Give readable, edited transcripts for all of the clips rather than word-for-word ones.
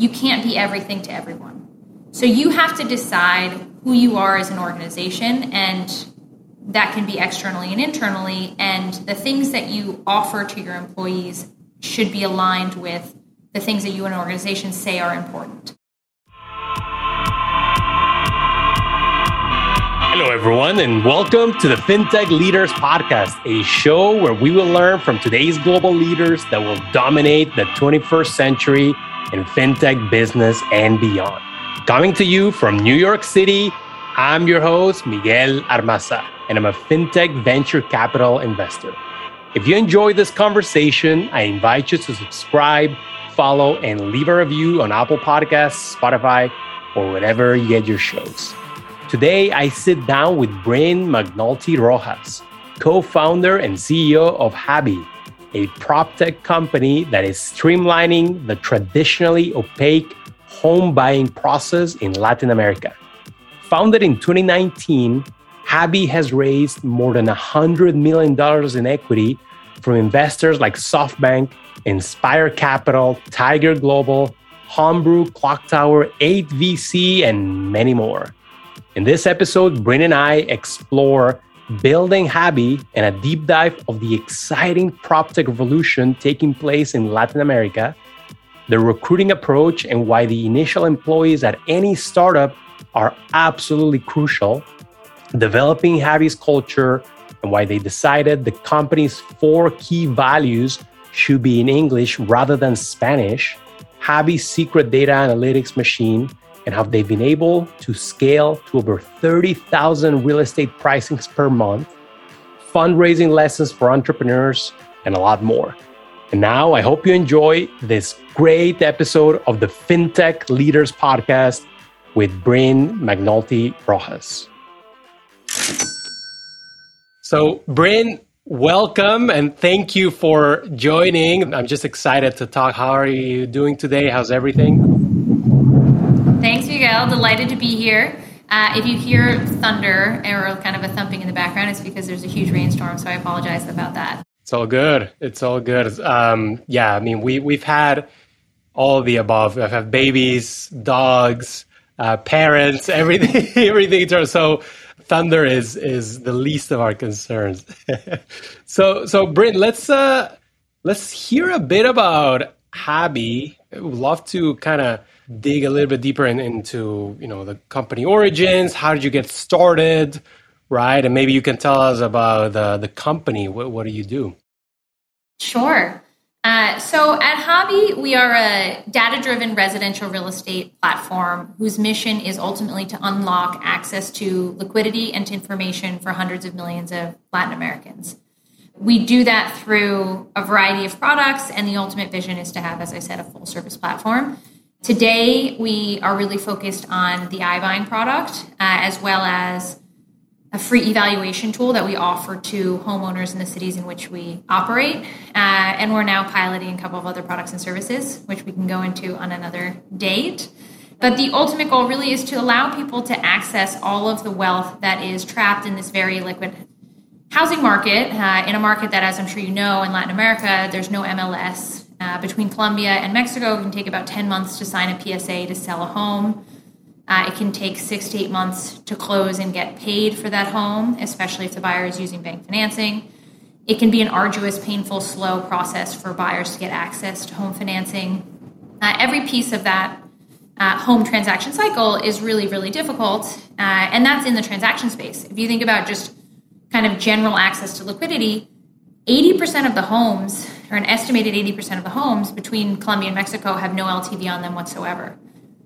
you can't be everything to everyone. So you have to decide who you are as an organization, and that can be externally and internally, and the things that you offer to your employees should be aligned with the things that you and an organization say are important. Hello, everyone, and welcome to the Fintech Leaders Podcast, a show where we will learn from today's global leaders that will dominate the 21st century in fintech business and beyond. Coming to you from New York City, I'm your host, Miguel Armaza, and I'm a fintech venture capital investor. If you enjoy this conversation, I invite you to subscribe, follow, and leave a review on Apple Podcasts, Spotify, or wherever you get your shows. Today, I sit down with Brynne McNulty Rojas, co-founder and CEO of Habi, a PropTech company that is streamlining the traditionally opaque home buying process in Latin America. Founded in 2019, Habi has raised more than $100 million in equity from investors like SoftBank, Inspired Capital, Tiger Global, Homebrew, Clocktower, 8VC, and many more. In this episode, Brynne and I explore building Habi and a deep dive of the exciting PropTech revolution taking place in Latin America, the recruiting approach, and why the initial employees at any startup are absolutely crucial, developing Habi's culture, and why they decided the company's four key values should be in English rather than Spanish, Habi's secret data analytics machine, and how they've been able to scale to over 30,000 real estate pricings per month, fundraising lessons for entrepreneurs, and a lot more. And now I hope you enjoy this great episode of the Fintech Leaders Podcast with Brynne McNulty Rojas. So Brynne, welcome and thank you for joining. I'm just excited to talk. How are you doing today? How's everything? Thanks, Miguel. Delighted to be here. If you hear thunder or kind of a thumping in the background, it's because there's a huge rainstorm, so I apologize about that. It's all good. It's all good. We've had all of the above. I've had babies, dogs, parents, everything. Everything. So thunder is the least of our concerns. So Brynne, let's hear a bit about Habi. We'd love to kind of dig a little bit deeper into the company origins. How did you get started, right? And maybe you can tell us about the company. What do you do? Sure. So at Habi, we are a data-driven residential real estate platform whose mission is ultimately to unlock access to liquidity and to information for hundreds of millions of Latin Americans. We do that through a variety of products, and the ultimate vision is to have, as I said, a full-service platform. Today, we are really focused on the iBuying product, as well as a free evaluation tool that we offer to homeowners in the cities in which we operate. And we're now piloting a couple of other products and services, which we can go into on another date. But the ultimate goal really is to allow people to access all of the wealth that is trapped in this very liquid housing market, in a market that, as I'm sure you know, in Latin America, there's no MLS. Between Colombia and Mexico, it can take about 10 months to sign a PSA to sell a home. It can take 6 to 8 months to close and get paid for that home, especially if the buyer is using bank financing. It can be an arduous, painful, slow process for buyers to get access to home financing. Every piece of that home transaction cycle is really, really difficult, and that's in the transaction space. If you think about just kind of general access to liquidity, 80% of the homes, or an estimated 80% of the homes between Colombia and Mexico, have no LTV on them whatsoever.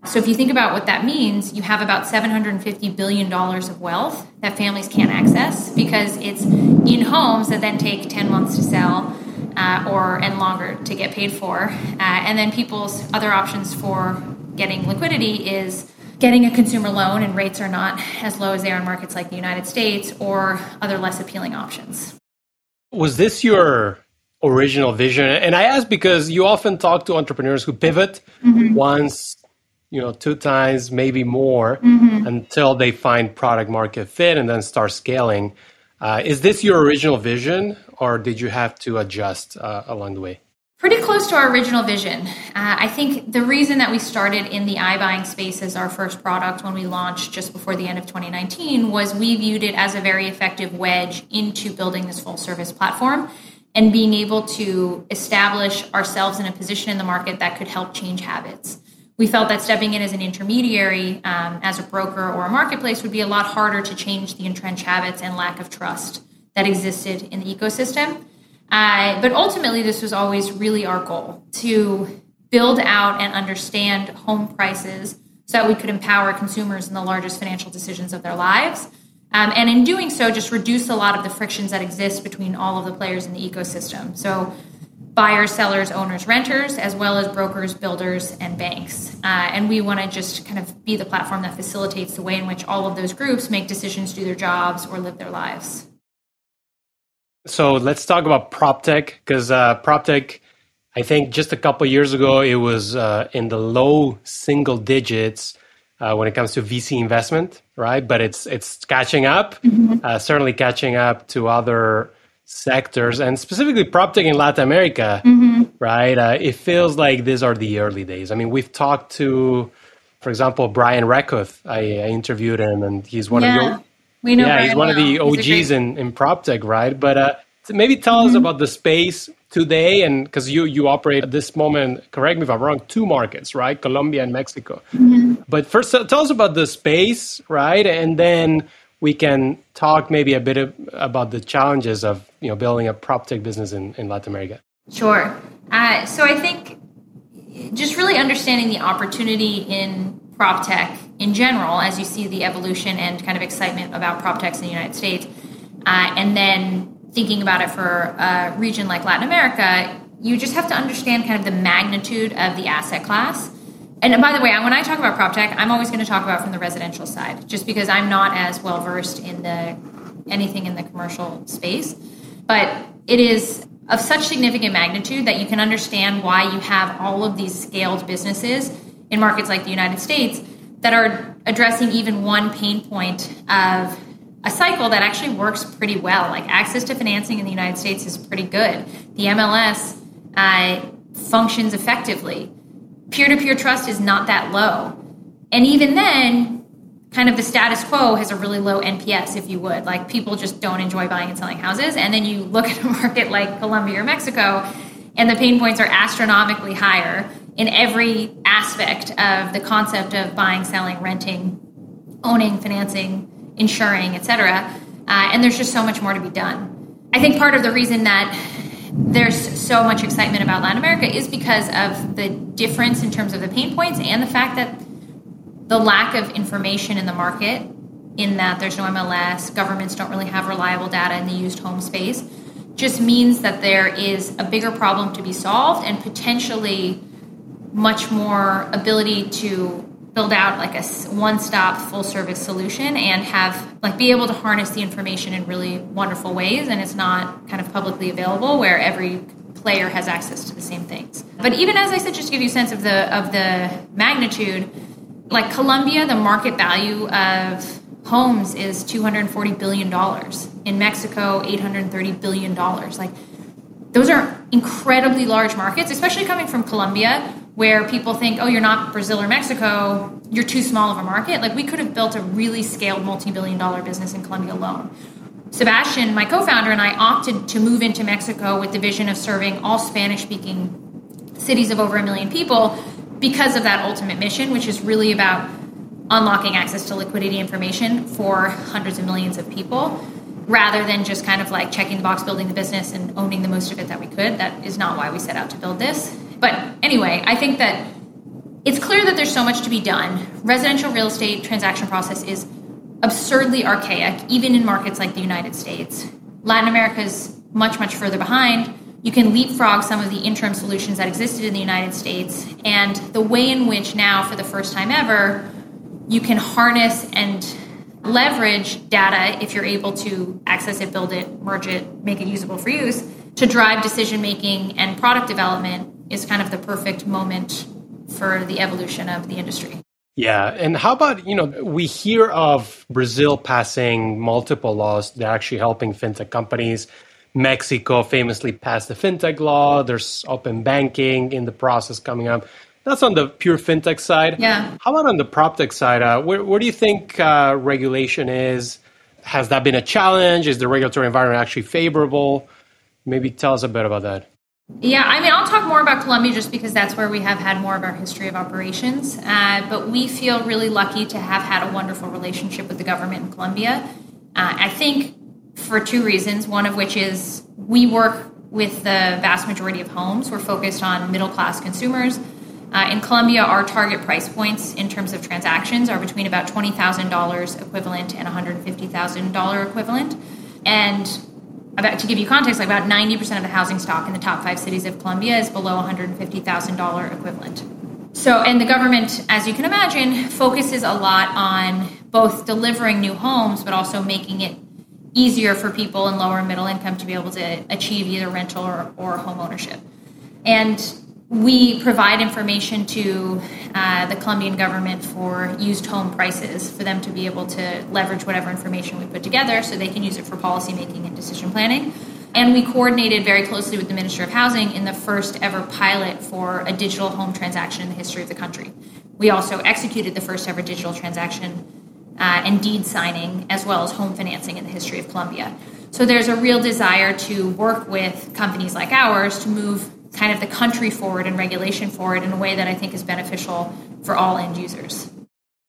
So if you think about what that means, you have about $750 billion of wealth that families can't access because it's in homes that then take 10 months to sell and longer to get paid for. And then people's other options for getting liquidity is getting a consumer loan, and rates are not as low as they are in markets like the United States, or other less appealing options. Was this your original vision? And I ask because you often talk to entrepreneurs who pivot once, 2 times, maybe more, until they find product market fit and then start scaling. Is this your original vision, or did you have to adjust along the way? Pretty close. close to our original vision. I think the reason that we started in the iBuying space as our first product when we launched just before the end of 2019 was we viewed it as a very effective wedge into building this full service platform and being able to establish ourselves in a position in the market that could help change habits. We felt that stepping in as an intermediary, as a broker or a marketplace would be a lot harder to change the entrenched habits and lack of trust that existed in the ecosystem. But ultimately, this was always really our goal, to build out and understand home prices so that we could empower consumers in the largest financial decisions of their lives. And in doing so, just reduce a lot of the frictions that exist between all of the players in the ecosystem. So buyers, sellers, owners, renters, as well as brokers, builders, and banks. And we want to just kind of be the platform that facilitates the way in which all of those groups make decisions, do their jobs, or live their lives. So let's talk about PropTech, because PropTech, I think just a couple of years ago, it was in the low single digits when it comes to VC investment, right? But it's catching up, certainly catching up to other sectors, and specifically PropTech in Latin America, right? It feels like these are the early days. I mean, we've talked to, for example, Brian Reckhoff. I interviewed him, and he's one of your... We know he's one of the OGs in PropTech, right? But maybe tell us about the space today, and because you operate at this moment, correct me if I'm wrong, two markets, right? Colombia and Mexico. But first, tell us about the space, right? And then we can talk maybe a bit about the challenges of building a PropTech business in Latin America. Sure. So I think just really understanding the opportunity in PropTech in general, as you see the evolution and kind of excitement about PropTechs in the United States, and then thinking about it for a region like Latin America, you just have to understand kind of the magnitude of the asset class. And by the way, when I talk about PropTech, I'm always going to talk about from the residential side, just because I'm not as well-versed in anything in the commercial space. But it is of such significant magnitude that you can understand why you have all of these scaled businesses in markets like the United States that are addressing even one pain point of a cycle that actually works pretty well. Like access to financing in the United States is pretty good. The MLS functions effectively. Peer-to-peer trust is not that low. And even then, kind of the status quo has a really low NPS, if you would. Like people just don't enjoy buying and selling houses. And then you look at a market like Colombia or Mexico, and the pain points are astronomically higher in every aspect of the concept of buying, selling, renting, owning, financing, insuring, et cetera. And there's just so much more to be done. I think part of the reason that there's so much excitement about Latin America is because of the difference in terms of the pain points and the fact that the lack of information in the market, in that there's no MLS, governments don't really have reliable data in the used home space, just means that there is a bigger problem to be solved and potentially much more ability to build out like a one-stop full-service solution and have be able to harness the information in really wonderful ways, and it's not kind of publicly available where every player has access to the same things. But even as I said, just to give you a sense of the magnitude, like Colombia, the market value of homes is $240 billion. In Mexico, $830 billion. Like those are incredibly large markets, especially coming from Colombia, where people think, oh, you're not Brazil or Mexico, you're too small of a market. Like we could have built a really scaled multi-billion-dollar business in Colombia alone. Sebastian, my co-founder, and I opted to move into Mexico with the vision of serving all Spanish-speaking cities of over 1 million people because of that ultimate mission, which is really about unlocking access to liquidity information for hundreds of millions of people, rather than just kind of like checking the box, building the business, and owning the most of it that we could. That is not why we set out to build this. But anyway, I think that it's clear that there's so much to be done. Residential real estate transaction process is absurdly archaic, even in markets like the United States. Latin America is much, much further behind. You can leapfrog some of the interim solutions that existed in the United States. And the way in which now, for the first time ever, you can harness and leverage data if you're able to access it, build it, merge it, make it usable for use, to drive decision-making and product development is kind of the perfect moment for the evolution of the industry. Yeah. And how about, we hear of Brazil passing multiple laws that are actually helping fintech companies, Mexico famously passed the fintech law. There's open banking in the process coming up. That's on the pure fintech side. Yeah. How about on the PropTech side? Where do you think regulation is? Has that been a challenge? Is the regulatory environment actually favorable? Maybe tell us a bit about that. Yeah, I mean, I'll talk more about Colombia just because that's where we have had more of our history of operations. But we feel really lucky to have had a wonderful relationship with the government in Colombia. I think for two reasons, one of which is we work with the vast majority of homes. We're focused on middle-class consumers. In Colombia, our target price points in terms of transactions are between about $20,000 equivalent and $150,000 equivalent. And to give you context, like about 90% of the housing stock in the top 5 cities of Colombia is below $150,000 equivalent. So, and the government, as you can imagine, focuses a lot on both delivering new homes, but also making it easier for people in lower and middle income to be able to achieve either rental or home ownership. And we provide information to the Colombian government for used home prices for them to be able to leverage whatever information we put together so they can use it for policymaking and decision planning. And we coordinated very closely with the Minister of Housing in the first ever pilot for a digital home transaction in the history of the country. We also executed the first ever digital transaction and deed signing, as well as home financing in the history of Colombia. So there's a real desire to work with companies like ours to move kind of the country forward and regulation forward in a way that I think is beneficial for all end users.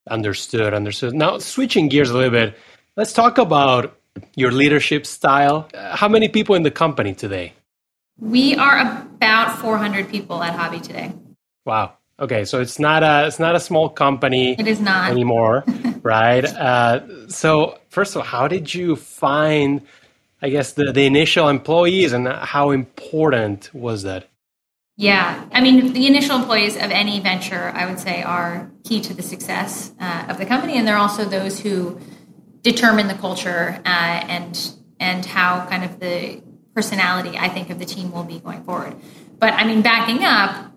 Understood. Now, switching gears a little bit, let's talk about your leadership style. How many people in the company today? We are about 400 people at Habi today. Wow. Okay, so it's not a small company. It is not anymore, right? So first of all, how did you find, I guess, the initial employees, and how important was that? Yeah, I mean, the initial employees of any venture, I would say, are key to the success of the company, and they're also those who determine the culture and how kind of the personality, I think, of the team will be going forward. But I mean, backing up.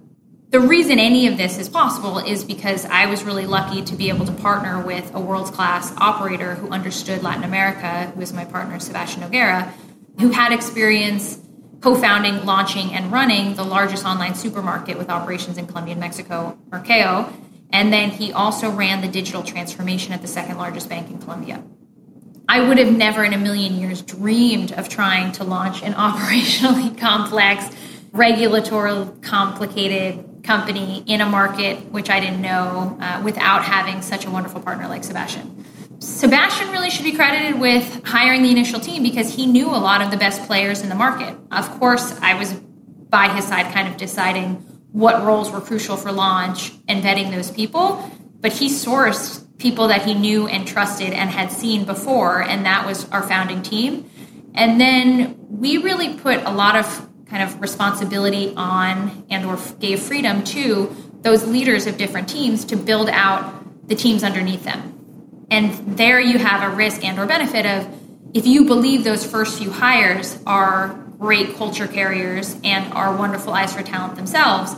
The reason any of this is possible is because I was really lucky to be able to partner with a world-class operator who understood Latin America, who was my partner, Sebastian Noguera, who had experience co-founding, launching, and running the largest online supermarket with operations in Colombia and Mexico, Merqueo. And then he also ran the digital transformation at the second largest bank in Colombia. I would have never in a million years dreamed of trying to launch an operationally complex, regulatorily complicated company in a market which I didn't know without having such a wonderful partner like Sebastian. Sebastian really should be credited with hiring the initial team because he knew a lot of the best players in the market. Of course, I was by his side kind of deciding what roles were crucial for launch and vetting those people, but he sourced people that he knew and trusted and had seen before, and that was our founding team. And then we really put a lot of kind of responsibility on and or gave freedom to those leaders of different teams to build out the teams underneath them. And there you have a risk and or benefit of if you believe those first few hires are great culture carriers and are wonderful eyes for talent themselves,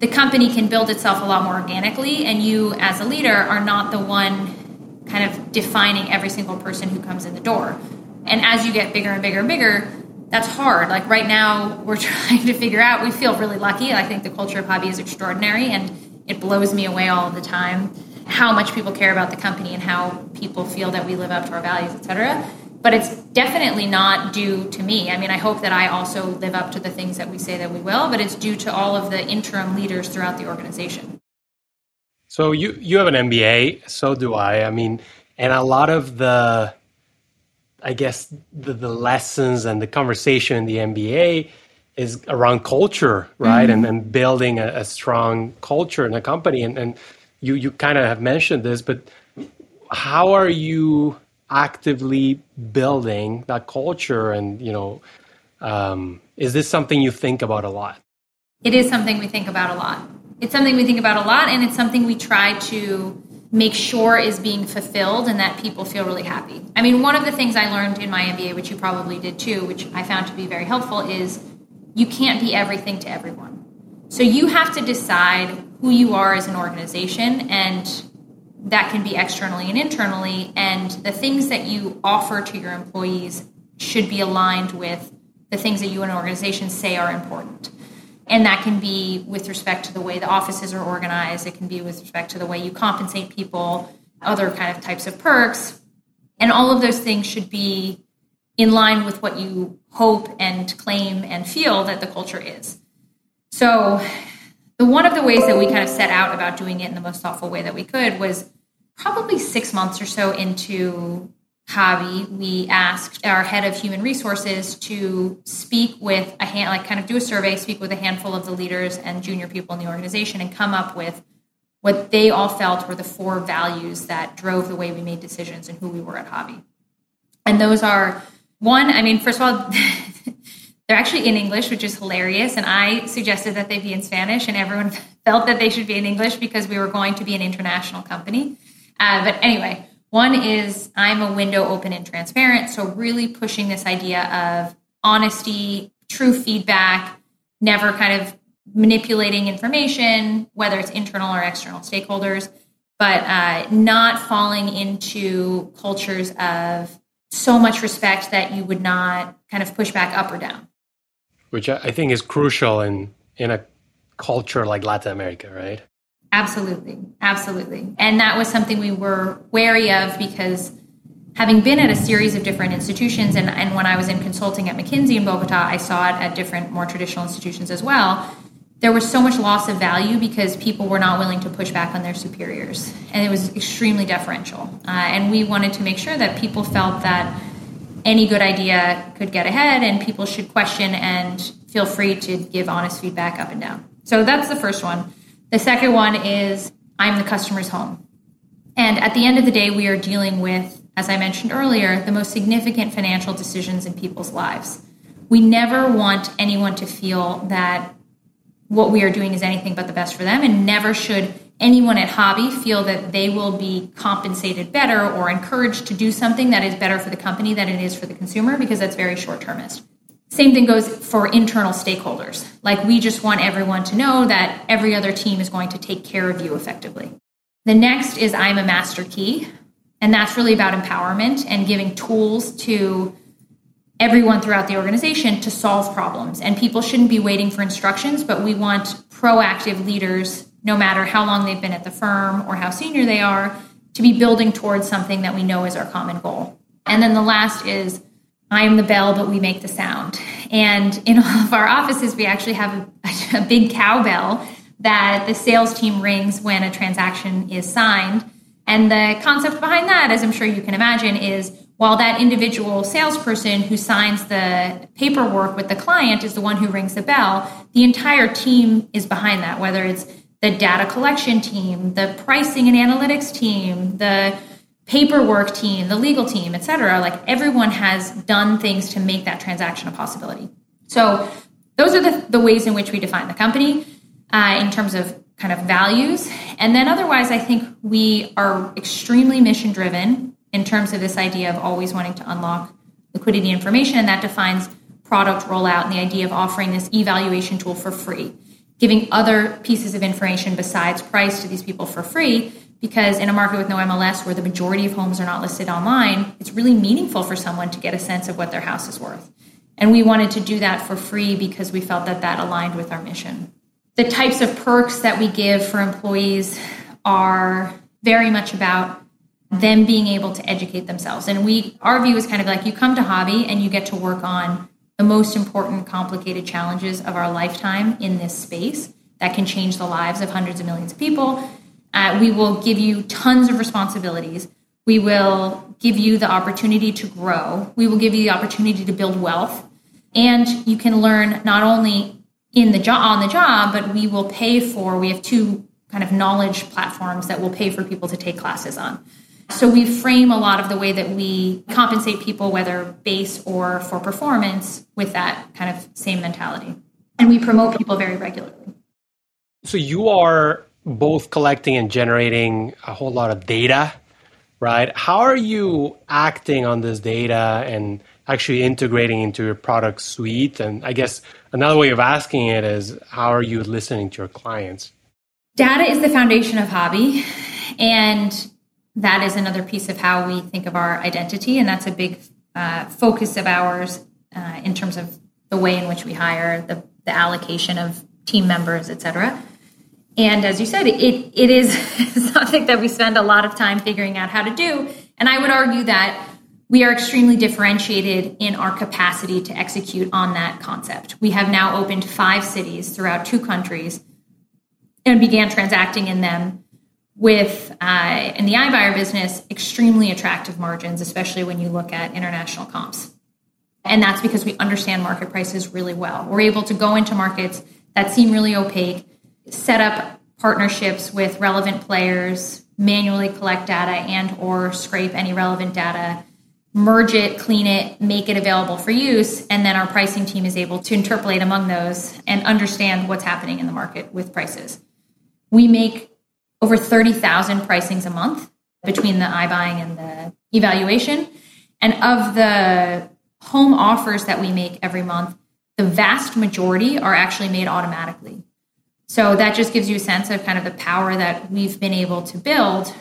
the company can build itself a lot more organically, and you as a leader are not the one kind of defining every single person who comes in the door. And as you get bigger and bigger and bigger, that's hard. Like right now, we're trying to figure out, we feel really lucky. I think the culture of Habi is extraordinary, and it blows me away all the time how much people care about the company and how people feel that we live up to our values, et cetera. But it's definitely not due to me. I mean, I hope that I also live up to the things that we say that we will, but it's due to all of the interim leaders throughout the organization. So you have an MBA, so do I. I mean, and a lot of the, I guess, the lessons and the conversation in the MBA is around culture, right? Mm-hmm. And building a strong culture in a company. And you kind of have mentioned this, but how are you actively building that culture? And, you know, is this something you think about a lot? It is something we think about a lot. And it's something we try to make sure is being fulfilled and that people feel really happy. I mean, one of the things I learned in my MBA, which you probably did too, which I found to be very helpful, is you can't be everything to everyone. So you have to decide who you are as an organization, and that can be externally and internally, and the things that you offer to your employees should be aligned with the things that you and an organization say are important. And that can be with respect to the way the offices are organized. It can be with respect to the way you compensate people, other kind of types of perks. And all of those things should be in line with what you hope and claim and feel that the culture is. So one of the ways that we kind of set out about doing it in the most thoughtful way that we could was probably 6 months or so into Habi, we asked our head of human resources to speak with do a survey, speak with a handful of the leaders and junior people in the organization and come up with what they all felt were the 4 values that drove the way we made decisions and who we were at Habi. And those are, one, I mean, first of all, they're actually in English, which is hilarious. And I suggested that they be in Spanish, and everyone felt that they should be in English because we were going to be an international company. But anyway, one is I'm a window open and transparent. So really pushing this idea of honesty, true feedback, never kind of manipulating information, whether it's internal or external stakeholders, but not falling into cultures of so much respect that you would not kind of push back up or down. Which I think is crucial in a culture like Latin America, right? Absolutely. And that was something we were wary of because having been at a series of different institutions, and when I was in consulting at McKinsey in Bogota, I saw it at different, more traditional institutions as well. There was so much loss of value because people were not willing to push back on their superiors. And it was extremely deferential. And we wanted to make sure that people felt that any good idea could get ahead and people should question and feel free to give honest feedback up and down. So that's the first one. The second one is I'm the customer's home. And at the end of the day, we are dealing with, as I mentioned earlier, the most significant financial decisions in people's lives. We never want anyone to feel that what we are doing is anything but the best for them, and never should anyone at Habi feel that they will be compensated better or encouraged to do something that is better for the company than it is for the consumer, because that's very short-termist. Same thing goes for internal stakeholders. Like, we just want everyone to know that every other team is going to take care of you effectively. The next is I'm a master key. And that's really about empowerment and giving tools to everyone throughout the organization to solve problems. And people shouldn't be waiting for instructions, but we want proactive leaders, no matter how long they've been at the firm or how senior they are, to be building towards something that we know is our common goal. And then the last is I am the bell, but we make the sound. And in all of our offices, we actually have a big cowbell that the sales team rings when a transaction is signed. And the concept behind that, as I'm sure you can imagine, is while that individual salesperson who signs the paperwork with the client is the one who rings the bell, the entire team is behind that, whether it's the data collection team, the pricing and analytics team, the paperwork team, the legal team, et cetera. Like, everyone has done things to make that transaction a possibility. So those are the ways in which we define the company in terms of kind of values. And then otherwise, I think we are extremely mission driven in terms of this idea of always wanting to unlock liquidity information. And that defines product rollout and the idea of offering this evaluation tool for free, giving other pieces of information besides price to these people for free. Because in a market with no MLS, where the majority of homes are not listed online, it's really meaningful for someone to get a sense of what their house is worth. And we wanted to do that for free because we felt that that aligned with our mission. The types of perks that we give for employees are very much about them being able to educate themselves. And our view is kind of like, you come to Habi and you get to work on the most important, complicated challenges of our lifetime in this space that can change the lives of hundreds of millions of people. We will give you tons of responsibilities. We will give you the opportunity to grow. We will give you the opportunity to build wealth. And you can learn not only on the job, but we have 2 kind of knowledge platforms that will pay for people to take classes on. So we frame a lot of the way that we compensate people, whether base or for performance, with that kind of same mentality. And we promote people very regularly. So you are both collecting and generating a whole lot of data, right? How are you acting on this data and actually integrating into your product suite? And I guess another way of asking it is, how are you listening to your clients? Data is the foundation of Habi. And that is another piece of how we think of our identity. And that's a big focus of ours in terms of the way in which we hire, the allocation of team members, et cetera. And as you said, it is something that we spend a lot of time figuring out how to do. And I would argue that we are extremely differentiated in our capacity to execute on that concept. We have now opened 5 cities throughout 2 countries and began transacting in them with, in the iBuyer business, extremely attractive margins, especially when you look at international comps. And that's because we understand market prices really well. We're able to go into markets that seem really opaque, set up partnerships with relevant players, manually collect data and or scrape any relevant data, merge it, clean it, make it available for use, and then our pricing team is able to interpolate among those and understand what's happening in the market with prices. We make over 30,000 pricings a month between the iBuying and the evaluation. And of the home offers that we make every month, the vast majority are actually made automatically. So that just gives you a sense of kind of the power that we've been able to build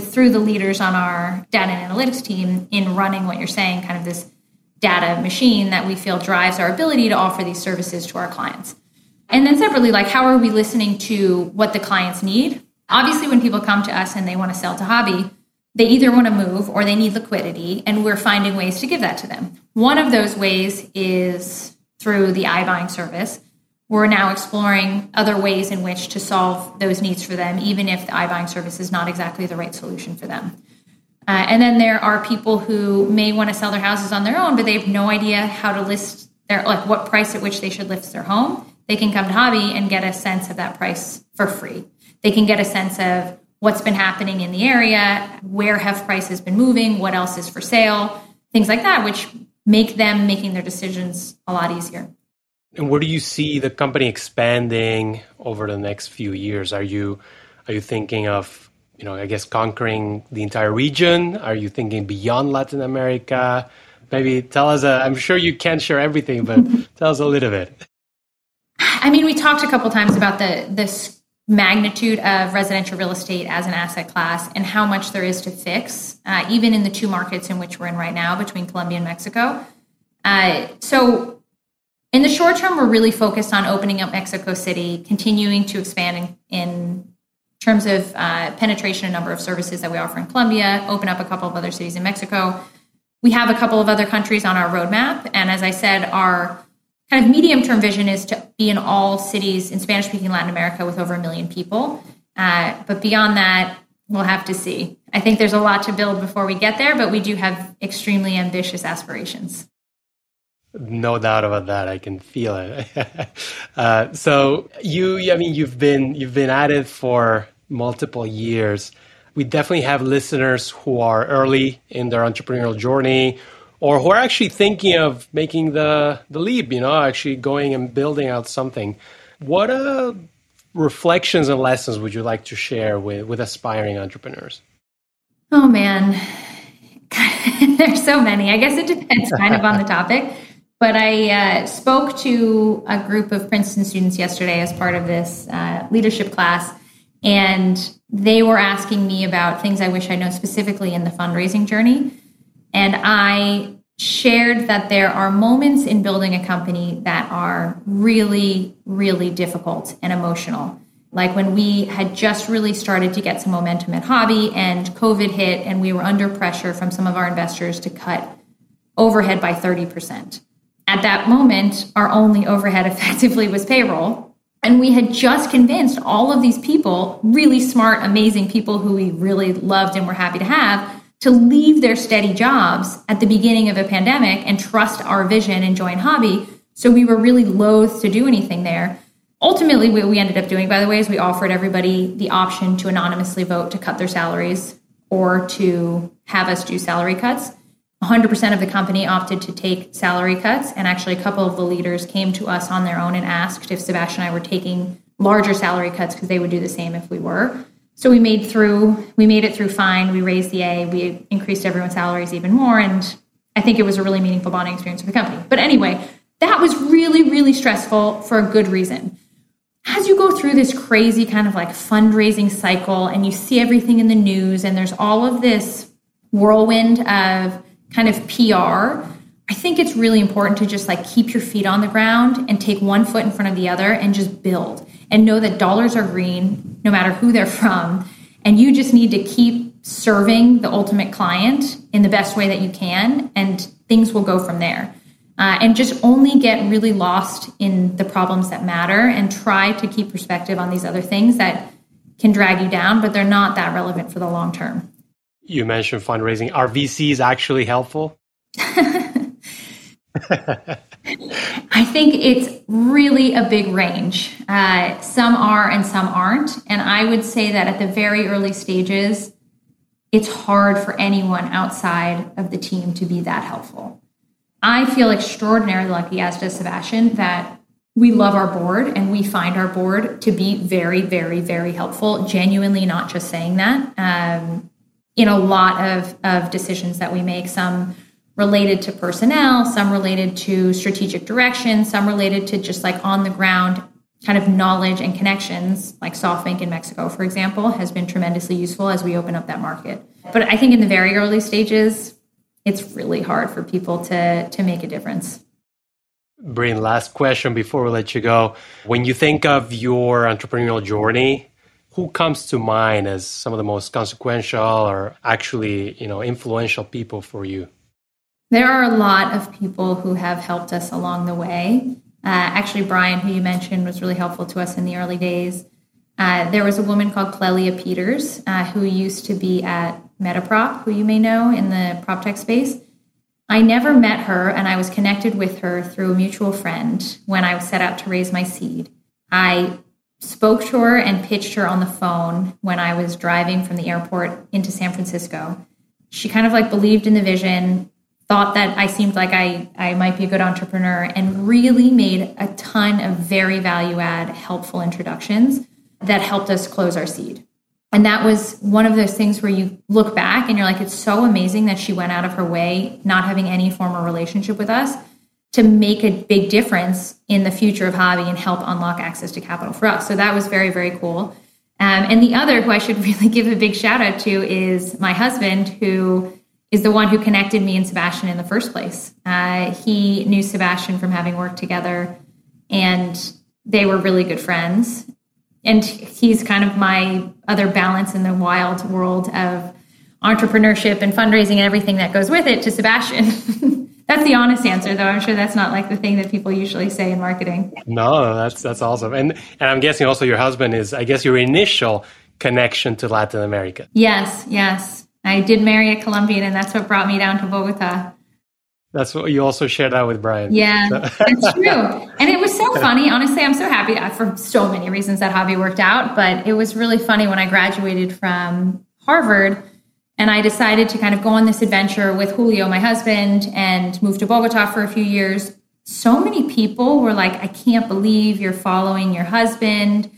through the leaders on our data and analytics team in running what you're saying, kind of this data machine that we feel drives our ability to offer these services to our clients. And then separately, like, how are we listening to what the clients need? Obviously, when people come to us and they want to sell to Habi, they either want to move or they need liquidity, and we're finding ways to give that to them. One of those ways is through the iBuying service. We're now exploring other ways in which to solve those needs for them, even if the iBuying service is not exactly the right solution for them. And then there are people who may want to sell their houses on their own, but they have no idea how to list what price at which they should list their home. They can come to Habi and get a sense of that price for free. They can get a sense of what's been happening in the area, where have prices been moving, what else is for sale, things like that, which make them making their decisions a lot easier. And where do you see the company expanding over the next few years? Are you thinking of, I guess, conquering the entire region? Are you thinking beyond Latin America? Maybe tell us, I'm sure you can't share everything, but tell us a little bit. I mean, we talked a couple times about the magnitude of residential real estate as an asset class and how much there is to fix, even in the 2 markets in which we're in right now between Colombia and Mexico. So in the short term, we're really focused on opening up Mexico City, continuing to expand in terms of penetration and number of services that we offer in Colombia, open up a couple of other cities in Mexico. We have a couple of other countries on our roadmap. And as I said, our kind of medium-term vision is to be in all cities in Spanish-speaking Latin America with over 1 million people. But beyond that, we'll have to see. I think there's a lot to build before we get there, but we do have extremely ambitious aspirations. No doubt about that. I can feel it. So you've been at it for multiple years. We definitely have listeners who are early in their entrepreneurial journey or who are actually thinking of making the leap, actually going and building out something. What reflections and lessons would you like to share with aspiring entrepreneurs? Oh, man. There's so many. I guess it depends kind of on the topic. But I spoke to a group of Princeton students yesterday as part of this leadership class, and they were asking me about things I wish I know specifically in the fundraising journey. And I shared that there are moments in building a company that are really, really difficult and emotional. Like when we had just really started to get some momentum at Habi and COVID hit and we were under pressure from some of our investors to cut overhead by 30%. At that moment, our only overhead effectively was payroll. And we had just convinced all of these people, really smart, amazing people who we really loved and were happy to have, to leave their steady jobs at the beginning of a pandemic and trust our vision and join Habi. So we were really loath to do anything there. Ultimately, what we ended up doing, by the way, is we offered everybody the option to anonymously vote to cut their salaries or to have us do salary cuts. 100% of the company opted to take salary cuts, and actually a couple of the leaders came to us on their own and asked if Sebastian and I were taking larger salary cuts because they would do the same if we were. So we made it through fine, we raised the A, we increased everyone's salaries even more, and I think it was a really meaningful bonding experience for the company. But anyway, that was really, really stressful for a good reason. As you go through this crazy kind of like fundraising cycle and you see everything in the news and there's all of this whirlwind of kind of PR, I think it's really important to just like keep your feet on the ground and take one foot in front of the other and just build and know that dollars are green, no matter who they're from. And you just need to keep serving the ultimate client in the best way that you can. And things will go from there. And just only get really lost in the problems that matter and try to keep perspective on these other things that can drag you down, but they're not that relevant for the long term. You mentioned fundraising. Are VCs actually helpful? I think it's really a big range. Some are and some aren't. And I would say that at the very early stages, it's hard for anyone outside of the team to be that helpful. I feel extraordinarily lucky, as does Sebastian, that we love our board and we find our board to be very, very, very helpful. Genuinely not just saying that. In a lot of decisions that we make, some related to personnel, some related to strategic direction, some related to just like on the ground kind of knowledge and connections, like SoftBank in Mexico, for example, has been tremendously useful as we open up that market. But I think in the very early stages, it's really hard for people to make a difference. Brynne, last question before we let you go. When you think of your entrepreneurial journey, who comes to mind as some of the most consequential or actually, influential people for you? There are a lot of people who have helped us along the way. Actually, Brian, who you mentioned, was really helpful to us in the early days. There was a woman called Clelia Peters, who used to be at Metaprop, who you may know in the PropTech space. I never met her, and I was connected with her through a mutual friend when I set out to raise my seed. I spoke to her and pitched her on the phone when I was driving from the airport into San Francisco. She kind of like believed in the vision, thought that I seemed like I might be a good entrepreneur, and really made a ton of very value-add, helpful introductions that helped us close our seed. And that was one of those things where you look back and you're like, it's so amazing that she went out of her way, not having any formal relationship with us, to make a big difference in the future of Habi and help unlock access to capital for us. So that was very, very cool. And the other who I should really give a big shout out to is my husband, who is the one who connected me and Sebastian in the first place. He knew Sebastian from having worked together, and they were really good friends. And he's kind of my other balance in the wild world of entrepreneurship and fundraising and everything that goes with it to Sebastian. That's the honest answer, though. I'm sure that's not like the thing that people usually say in marketing. No, that's awesome. And I'm guessing also your husband is, I guess, your initial connection to Latin America. Yes. I did marry a Colombian, and that's what brought me down to Bogota. That's what you also shared that with Brian. Yeah, that's true. And it was so funny. Honestly, I'm so happy for so many reasons that Habi worked out. But it was really funny when I graduated from Harvard, and I decided to kind of go on this adventure with Julio, my husband, and move to Bogota for a few years. So many people were like, I can't believe you're following your husband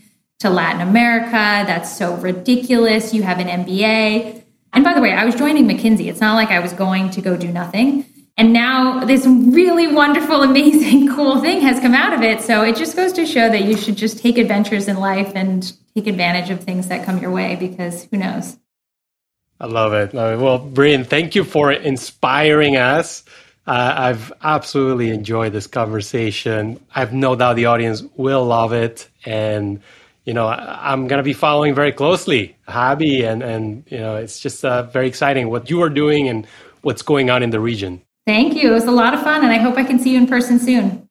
to Latin America. That's so ridiculous. You have an MBA. And by the way, I was joining McKinsey. It's not like I was going to go do nothing. And now this really wonderful, amazing, cool thing has come out of it. So it just goes to show that you should just take adventures in life and take advantage of things that come your way, because who knows? I love it. Well, Brynne, thank you for inspiring us. I've absolutely enjoyed this conversation. I have no doubt the audience will love it. And, I'm going to be following very closely Habi. And it's just very exciting what you are doing and what's going on in the region. Thank you. It was a lot of fun. And I hope I can see you in person soon.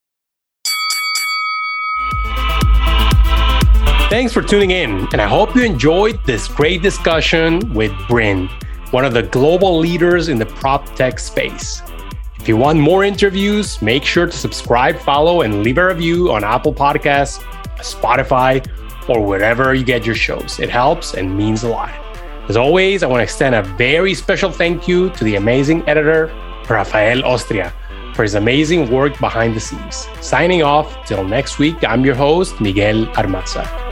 Thanks for tuning in, and I hope you enjoyed this great discussion with Brynne, one of the global leaders in the prop tech space. If you want more interviews, make sure to subscribe, follow, and leave a review on Apple Podcasts, Spotify, or wherever you get your shows. It helps and means a lot. As always, I want to extend a very special thank you to the amazing editor, Rafael Ostria, for his amazing work behind the scenes. Signing off, till next week, I'm your host, Miguel Armaza.